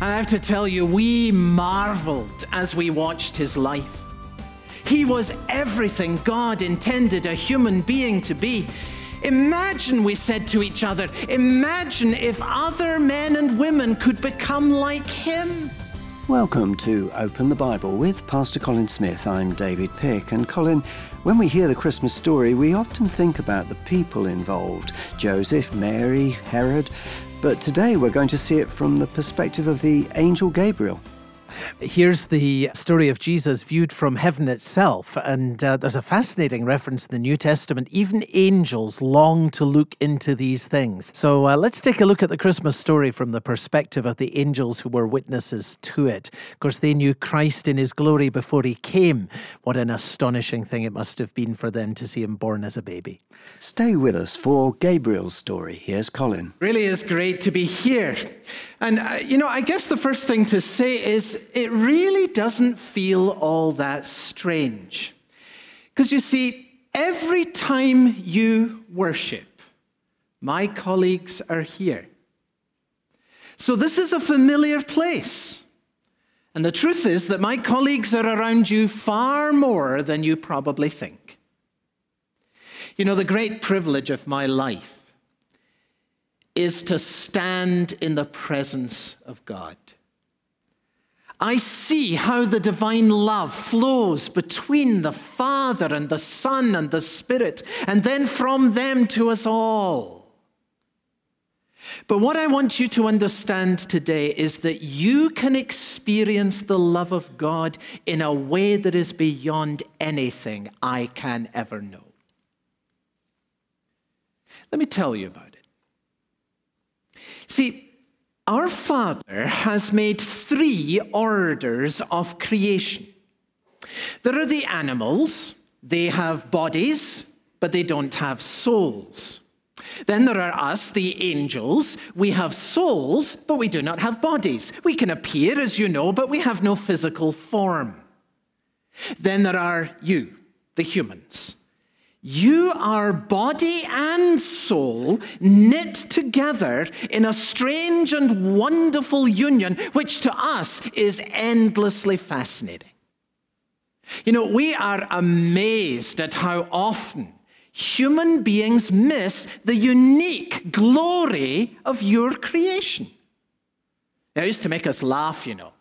I have to tell you, we marveled as we watched his life. He was everything God intended a human being to be. Imagine, we said to each other, imagine if other men and women could become like him. Welcome to Open the Bible with Pastor Colin Smith. I'm David Pick. And Colin, when we hear the Christmas story, we often think about the people involved, Joseph, Mary, Herod. But today we're going to see it from the perspective of the angel Gabriel. Here's the story of Jesus viewed from heaven itself, and there's a fascinating reference in the New Testament. Even angels long to look into these things. So let's take a look at the Christmas story from the perspective of the angels who were witnesses to it. Of course, they knew Christ in his glory before he came. What an astonishing thing it must have been for them to see him born as a baby. Stay with us for Gabriel's story. Here's Colin. Really is great to be here. And, I guess the first thing to say is, it really doesn't feel all that strange. Because you see, every time you worship, my colleagues are here. So this is a familiar place. And the truth is that my colleagues are around you far more than you probably think. You know, the great privilege of my life is to stand in the presence of God. I see how the divine love flows between the Father and the Son and the Spirit, and then from them to us all. But what I want you to understand today is that you can experience the love of God in a way that is beyond anything I can ever know. Let me tell you about it. See, our Father has made three orders of creation. There are the animals. They have bodies, but they don't have souls. Then there are us, the angels. We have souls, but we do not have bodies. We can appear, as you know, but we have no physical form. Then there are you, the humans. You are body and soul knit together in a strange and wonderful union, which to us is endlessly fascinating. You know, we are amazed at how often human beings miss the unique glory of your creation. It used to make us laugh, you know.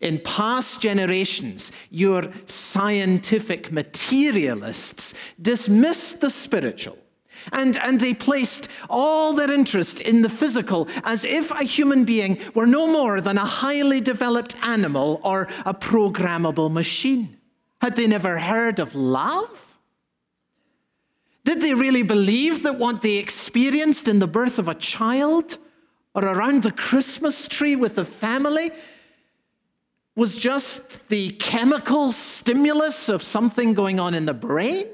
In past generations, your scientific materialists dismissed the spiritual, and they placed all their interest in the physical as if a human being were no more than a highly developed animal or a programmable machine. Had they never heard of love? Did they really believe that what they experienced in the birth of a child or around the Christmas tree with the family was just the chemical stimulus of something going on in the brain?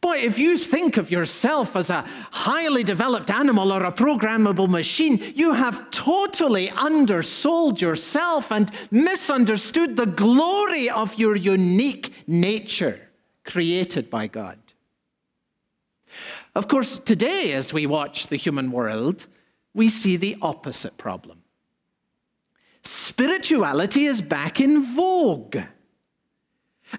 Boy, if you think of yourself as a highly developed animal or a programmable machine, you have totally undersold yourself and misunderstood the glory of your unique nature created by God. Of course, today, as we watch the human world, we see the opposite problem. Spirituality is back in vogue.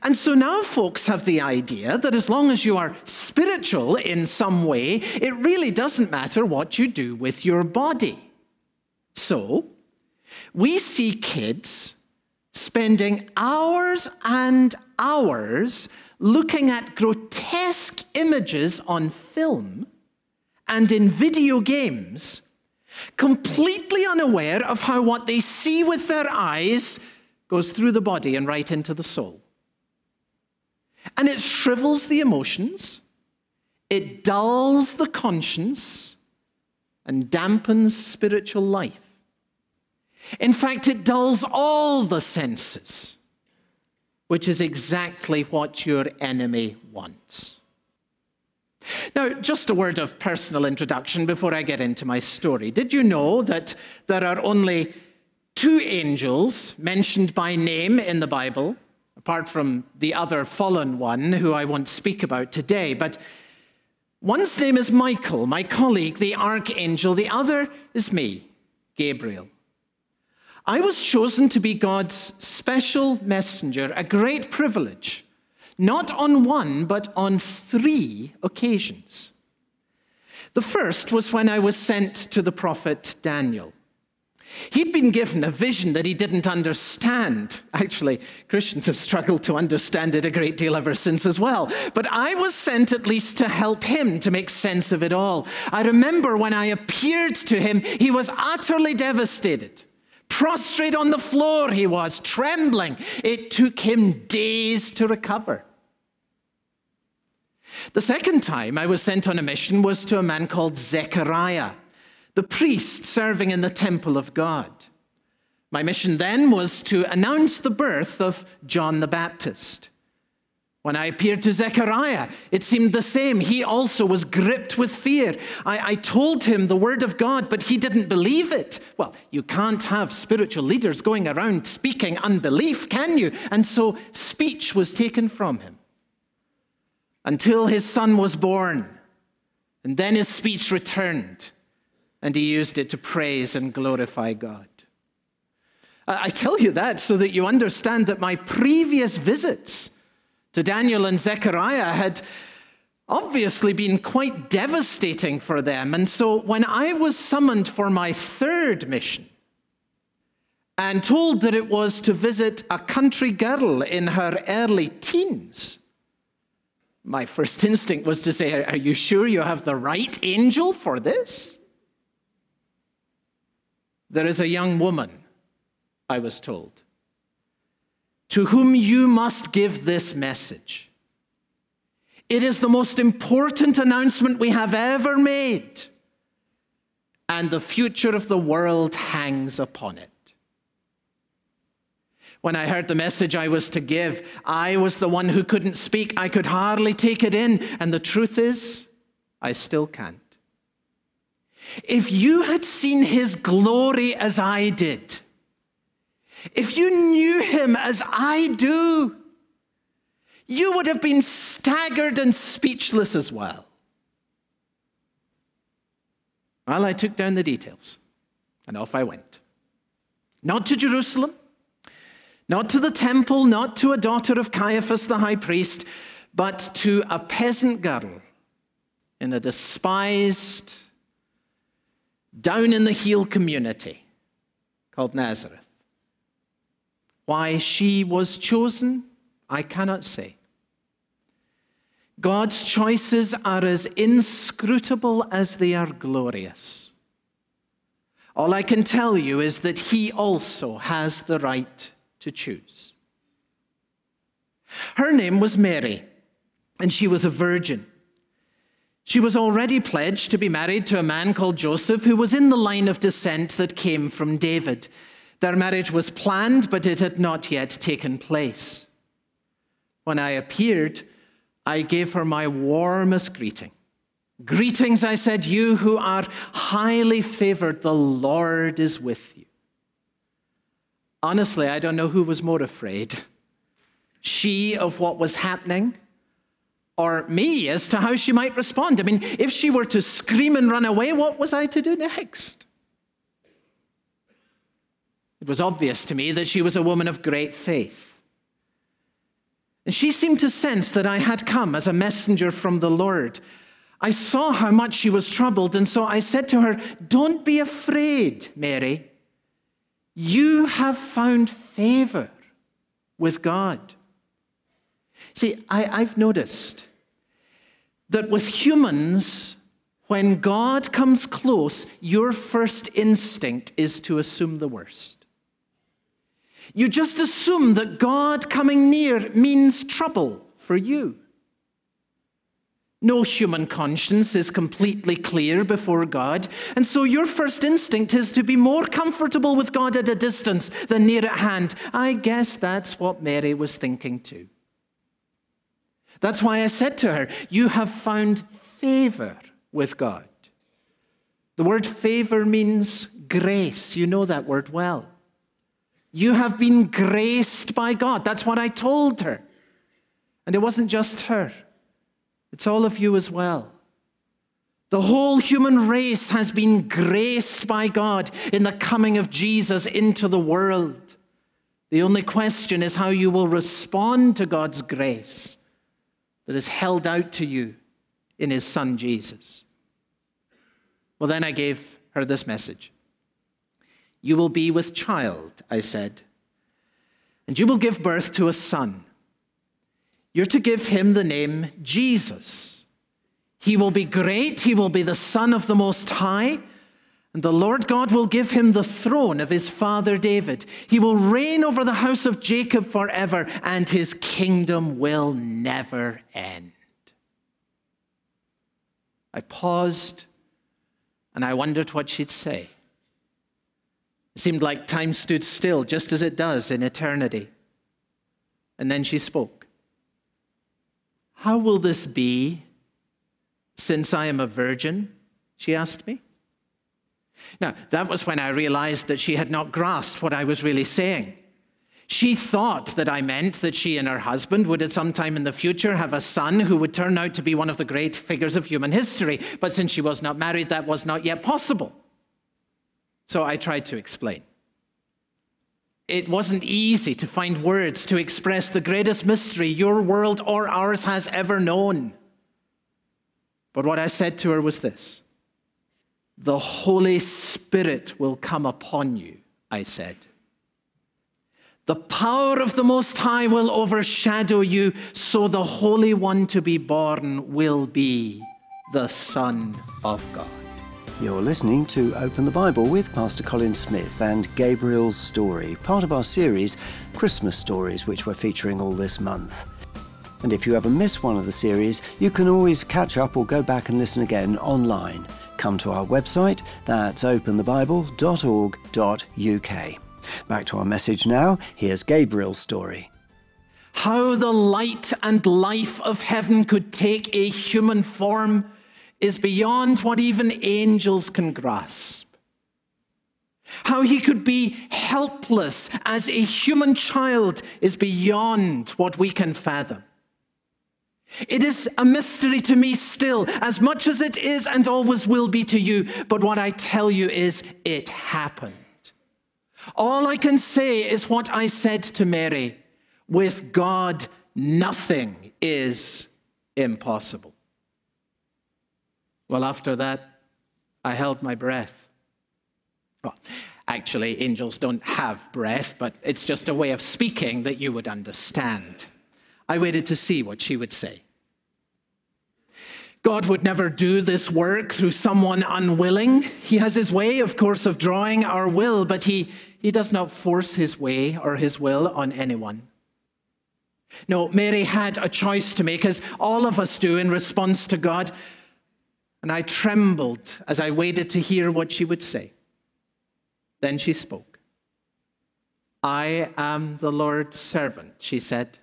And so now folks have the idea that as long as you are spiritual in some way, it really doesn't matter what you do with your body. So we see kids spending hours and hours looking at grotesque images on film and in video games, completely unaware of how what they see with their eyes goes through the body and right into the soul. And it shrivels the emotions, it dulls the conscience, and dampens spiritual life. In fact, it dulls all the senses, which is exactly what your enemy wants. Now, just a word of personal introduction before I get into my story. Did you know that there are only two angels mentioned by name in the Bible, apart from the other fallen one who I won't speak about today? But one's name is Michael, my colleague, the archangel. The other is me, Gabriel. I was chosen to be God's special messenger, a great privilege, not on one, but on three occasions. The first was when I was sent to the prophet Daniel. He'd been given a vision that he didn't understand. Actually, Christians have struggled to understand it a great deal ever since as well. But I was sent at least to help him to make sense of it all. I remember when I appeared to him, he was utterly devastated. Prostrate on the floor he was, trembling. It took him days to recover. The second time I was sent on a mission was to a man called Zechariah, the priest serving in the temple of God. My mission then was to announce the birth of John the Baptist. When I appeared to Zechariah, it seemed the same. He also was gripped with fear. I told him the word of God, but he didn't believe it. Well, you can't have spiritual leaders going around speaking unbelief, can you? And so speech was taken from him until his son was born. And then his speech returned, and he used it to praise and glorify God. I tell you that so that you understand that my previous visits to Daniel and Zechariah had obviously been quite devastating for them. And so when I was summoned for my third mission and told that it was to visit a country girl in her early teens, my first instinct was to say, "Are you sure you have the right angel for this?" "There is a young woman," I was told, "to whom you must give this message. It is the most important announcement we have ever made, and the future of the world hangs upon it." When I heard the message I was to give, I was the one who couldn't speak. I could hardly take it in, and the truth is, I still can't. If you had seen his glory as I did, if you knew him as I do, you would have been staggered and speechless as well. Well, I took down the details, and off I went. Not to Jerusalem, not to the temple, not to a daughter of Caiaphas the high priest, but to a peasant girl in a despised, down-in-the-heel community called Nazareth. Why she was chosen, I cannot say. God's choices are as inscrutable as they are glorious. All I can tell you is that he also has the right to choose. Her name was Mary, and she was a virgin. She was already pledged to be married to a man called Joseph, who was in the line of descent that came from David. Their marriage was planned, but it had not yet taken place. When I appeared, I gave her my warmest greeting. "Greetings," I said, "you who are highly favored, the Lord is with you." Honestly, I don't know who was more afraid, she of what was happening, or me as to how she might respond. I mean, if she were to scream and run away, what was I to do next? It was obvious to me that she was a woman of great faith. And she seemed to sense that I had come as a messenger from the Lord. I saw how much she was troubled, and so I said to her, "Don't be afraid, Mary. You have found favor with God." See, I've noticed that with humans, when God comes close, your first instinct is to assume the worst. You just assume that God coming near means trouble for you. No human conscience is completely clear before God, and so your first instinct is to be more comfortable with God at a distance than near at hand. I guess that's what Mary was thinking too. That's why I said to her, "You have found favor with God." The word favor means grace. You know that word well. You have been graced by God. That's what I told her. And it wasn't just her. It's all of you as well. The whole human race has been graced by God in the coming of Jesus into the world. The only question is how you will respond to God's grace that is held out to you in his son, Jesus. Well, then I gave her this message. You will be with child, I said, and you will give birth to a son. You're to give him the name Jesus. He will be great. He will be the Son of the Most High. And the Lord God will give him the throne of his father David. He will reign over the house of Jacob forever, and his kingdom will never end. I paused, and I wondered what she'd say. It seemed like time stood still, just as it does in eternity. And then she spoke. How will this be, since I am a virgin? She asked me. Now, that was when I realized that she had not grasped what I was really saying. She thought that I meant that she and her husband would at some time in the future have a son who would turn out to be one of the great figures of human history. But since she was not married, that was not yet possible. So I tried to explain. It wasn't easy to find words to express the greatest mystery your world or ours has ever known. But what I said to her was this. The Holy Spirit will come upon you, I said. The power of the Most High will overshadow you, so the Holy One to be born will be the Son of God. You're listening to Open the Bible with Pastor Colin Smith and Gabriel's Story, part of our series, Christmas Stories, which we're featuring all this month. And if you ever miss one of the series, you can always catch up or go back and listen again online. Come to our website, that's openthebible.org.uk. Back to our message now, here's Gabriel's story. How the light and life of heaven could take a human form is beyond what even angels can grasp. How he could be helpless as a human child is beyond what we can fathom. It is a mystery to me still, as much as it is and always will be to you. But what I tell you is, it happened. All I can say is what I said to Mary. With God, nothing is impossible. Well, after that, I held my breath. Well, actually, angels don't have breath, but it's just a way of speaking that you would understand. I waited to see what she would say. God would never do this work through someone unwilling. He has his way, of course, of drawing our will, but he does not force his way or his will on anyone. No, Mary had a choice to make, as all of us do in response to God, and I trembled as I waited to hear what she would say. Then she spoke. I am the Lord's servant, she said.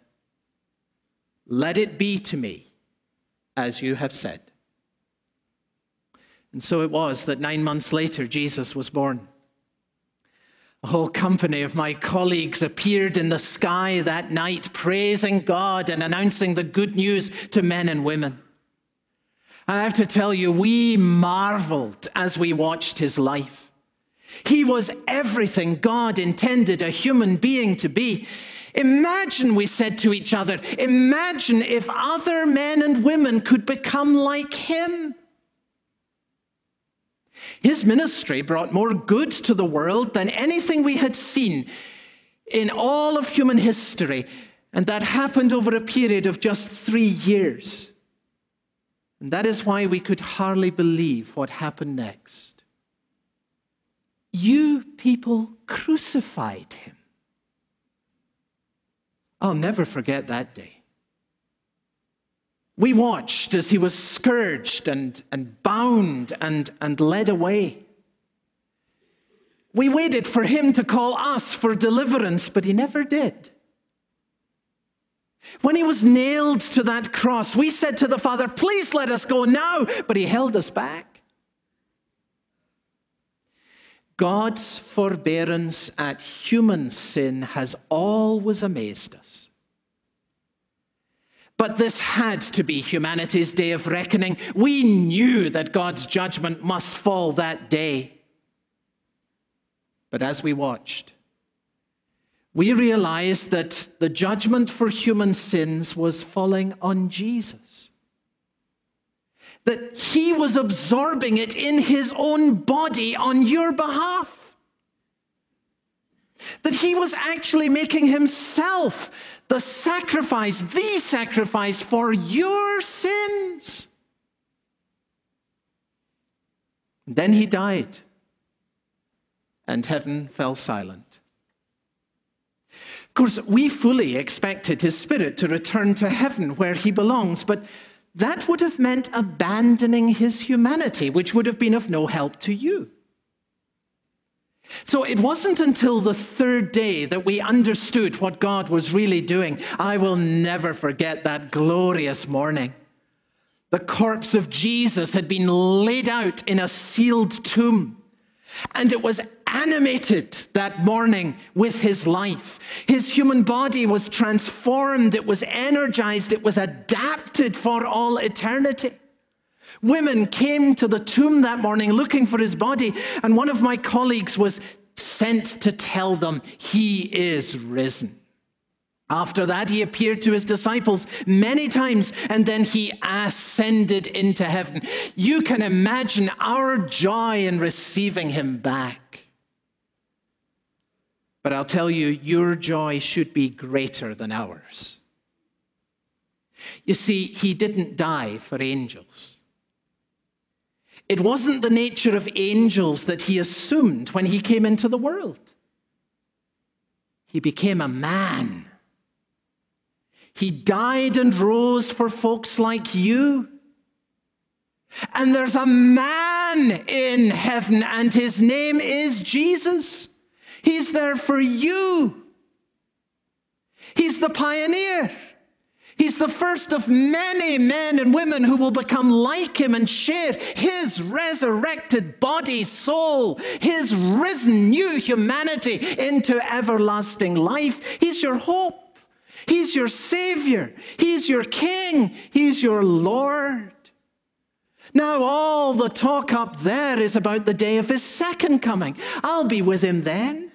Let it be to me as you have said. And so it was that 9 months later, Jesus was born. A whole company of my colleagues appeared in the sky that night, praising God and announcing the good news to men and women. I have to tell you, we marveled as we watched his life. He was everything God intended a human being to be. Imagine, we said to each other, imagine if other men and women could become like him. His ministry brought more good to the world than anything we had seen in all of human history, and that happened over a period of just 3 years. And that is why we could hardly believe what happened next. You people crucified him. I'll never forget that day. We watched as he was scourged and bound and led away. We waited for him to call us for deliverance, but he never did. When he was nailed to that cross, we said to the Father, please let us go now, but he held us back. God's forbearance at human sin has always amazed us. But this had to be humanity's day of reckoning. We knew that God's judgment must fall that day. But as we watched, we realized that the judgment for human sins was falling on Jesus. That he was absorbing it in his own body on your behalf. That he was actually making himself the sacrifice for your sins. And then he died, and heaven fell silent. Of course, we fully expected his spirit to return to heaven where he belongs, but that would have meant abandoning his humanity, which would have been of no help to you. So it wasn't until the third day that we understood what God was really doing. I will never forget that glorious morning. The corpse of Jesus had been laid out in a sealed tomb, and it was animated that morning with his life. His human body was transformed, it was energized, it was adapted for all eternity. Women came to the tomb that morning looking for his body, and one of my colleagues was sent to tell them he is risen. After that, he appeared to his disciples many times, and then he ascended into heaven. You can imagine our joy in receiving him back. But I'll tell you, your joy should be greater than ours. You see, he didn't die for angels. It wasn't the nature of angels that he assumed when he came into the world. He became a man. He died and rose for folks like you. And there's a man in heaven, and his name is Jesus. He's there for you. He's the pioneer. He's the first of many men and women who will become like him and share his resurrected body, soul, his risen new humanity into everlasting life. He's your hope. He's your Savior. He's your King. He's your Lord. Now all the talk up there is about the day of his second coming. I'll be with him then.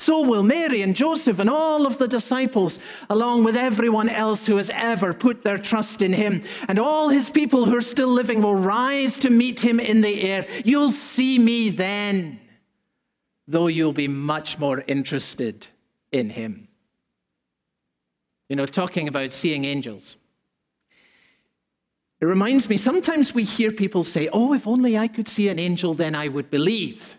So will Mary and Joseph and all of the disciples, along with everyone else who has ever put their trust in him. And all his people who are still living will rise to meet him in the air. You'll see me then, though you'll be much more interested in him. You know, talking about seeing angels, it reminds me, sometimes we hear people say, oh, if only I could see an angel, then I would believe.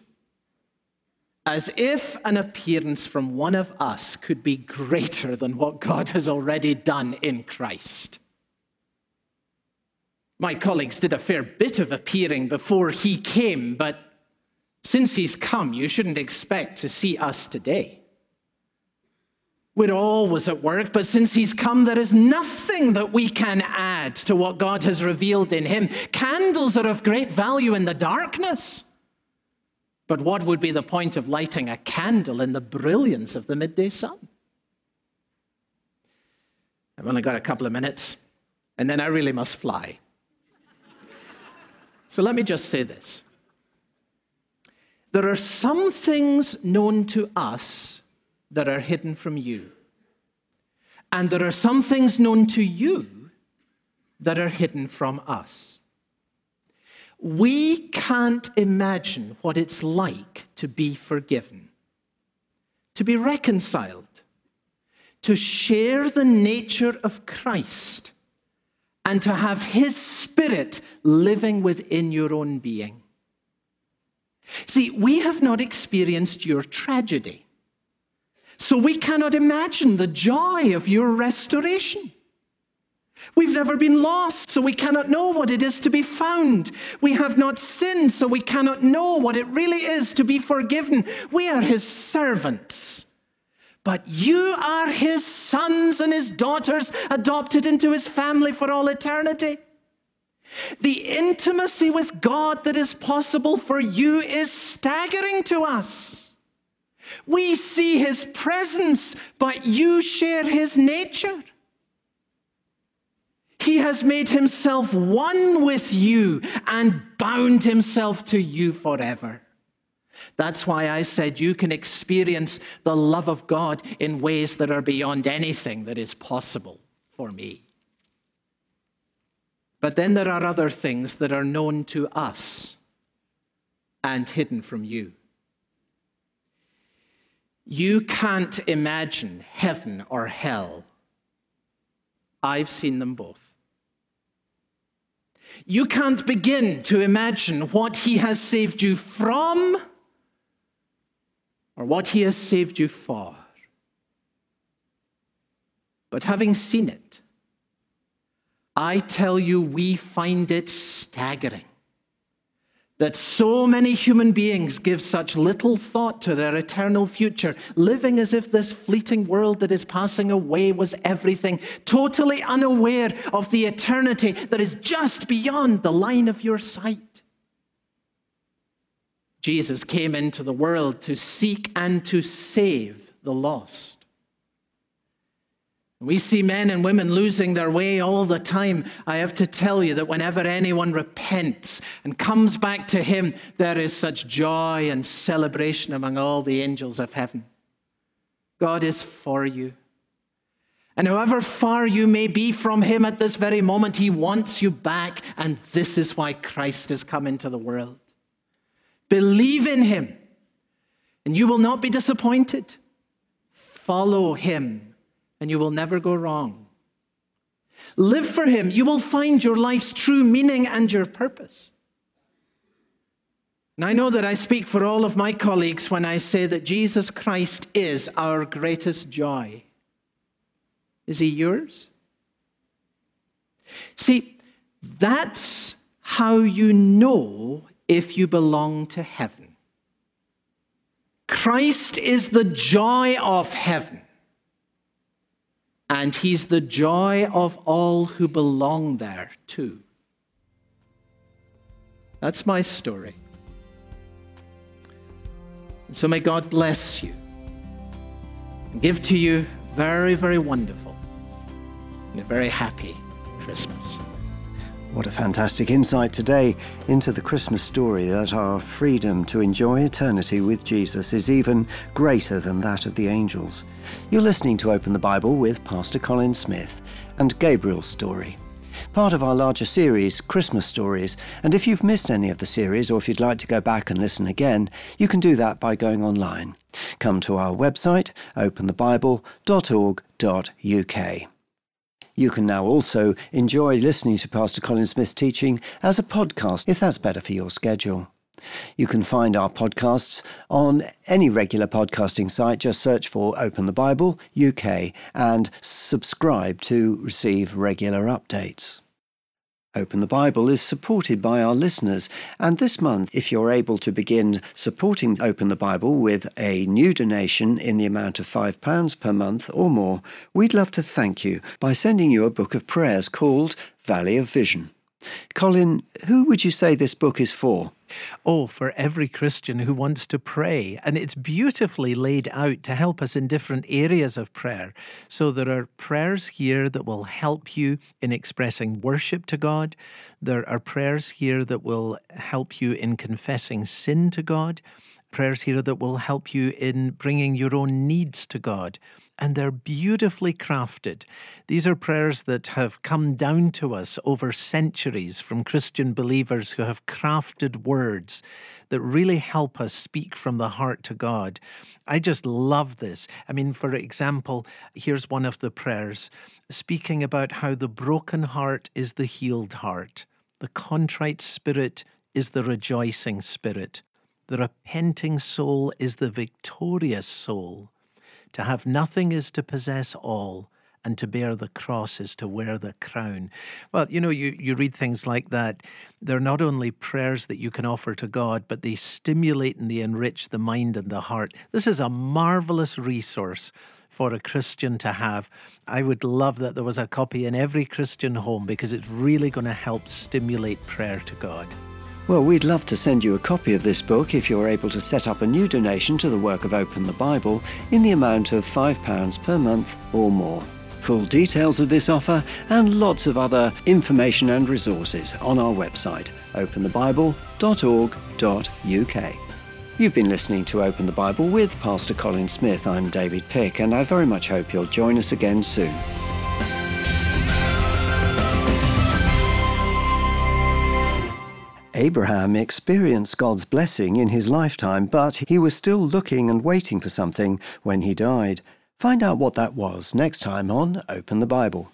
As if an appearance from one of us could be greater than what God has already done in Christ. My colleagues did a fair bit of appearing before he came, but since he's come, you shouldn't expect to see us today. We're always at work, but since he's come, there is nothing that we can add to what God has revealed in him. Candles are of great value in the darkness. But what would be the point of lighting a candle in the brilliance of the midday sun? I've only got a couple of minutes, and then I really must fly. So let me just say this. There are some things known to us that are hidden from you. And there are some things known to you that are hidden from us. We can't imagine what it's like to be forgiven, to be reconciled, to share the nature of Christ, and to have his spirit living within your own being. See, we have not experienced your tragedy, so we cannot imagine the joy of your restoration. We've never been lost, so we cannot know what it is to be found. We have not sinned, so we cannot know what it really is to be forgiven. We are his servants. But you are his sons and his daughters, adopted into his family for all eternity. The intimacy with God that is possible for you is staggering to us. We see his presence, but you share his nature. He has made himself one with you and bound himself to you forever. That's why I said you can experience the love of God in ways that are beyond anything that is possible for me. But then there are other things that are known to us and hidden from you. You can't imagine heaven or hell. I've seen them both. You can't begin to imagine what he has saved you from or what he has saved you for. But having seen it, I tell you, we find it staggering that so many human beings give such little thought to their eternal future, living as if this fleeting world that is passing away was everything, totally unaware of the eternity that is just beyond the line of your sight. Jesus came into the world to seek and to save the lost. We see men and women losing their way all the time. I have to tell you that whenever anyone repents and comes back to him, there is such joy and celebration among all the angels of heaven. God is for you. And however far you may be from him at this very moment, he wants you back. And this is why Christ has come into the world. Believe in him, and you will not be disappointed. Follow him, and you will never go wrong. Live for him. You will find your life's true meaning and your purpose. And I know that I speak for all of my colleagues when I say that Jesus Christ is our greatest joy. Is he yours? See, that's how you know if you belong to heaven. Christ is the joy of heaven. And he's the joy of all who belong there too. That's my story. And so may God bless you and give to you very, very wonderful and a very happy Christmas. What a fantastic insight today into the Christmas story, that our freedom to enjoy eternity with Jesus is even greater than that of the angels. You're listening to Open the Bible with Pastor Colin Smith and Gabriel's story, part of our larger series, Christmas Stories. And if you've missed any of the series, or if you'd like to go back and listen again, you can do that by going online. Come to our website, openthebible.org.uk. You can now also enjoy listening to Pastor Colin Smith's teaching as a podcast, if that's better for your schedule. You can find our podcasts on any regular podcasting site. Just search for Open the Bible UK and subscribe to receive regular updates. Open the Bible is supported by our listeners, and this month, if you're able to begin supporting Open the Bible with a new donation in the amount of £5 per month or more, we'd love to thank you by sending you a book of prayers called Valley of Vision. Colin, who would you say this book is for? Oh, for every Christian who wants to pray. And it's beautifully laid out to help us in different areas of prayer. So there are prayers here that will help you in expressing worship to God. There are prayers here that will help you in confessing sin to God. Prayers here that will help you in bringing your own needs to God. And they're beautifully crafted. These are prayers that have come down to us over centuries from Christian believers who have crafted words that really help us speak from the heart to God. I just love this. I mean, for example, here's one of the prayers speaking about how the broken heart is the healed heart. The contrite spirit is the rejoicing spirit. The repenting soul is the victorious soul. To have nothing is to possess all, and to bear the cross is to wear the crown. Well, you know, you read things like that. They're not only prayers that you can offer to God, but they stimulate and they enrich the mind and the heart. This is a marvelous resource for a Christian to have. I would love that there was a copy in every Christian home, because it's really going to help stimulate prayer to God. Well, we'd love to send you a copy of this book if you're able to set up a new donation to the work of Open the Bible in the amount of £5 per month or more. Full details of this offer and lots of other information and resources on our website, openthebible.org.uk. You've been listening to Open the Bible with Pastor Colin Smith. I'm David Pick, and I very much hope you'll join us again soon. Abraham experienced God's blessing in his lifetime, but he was still looking and waiting for something when he died. Find out what that was next time on Open the Bible.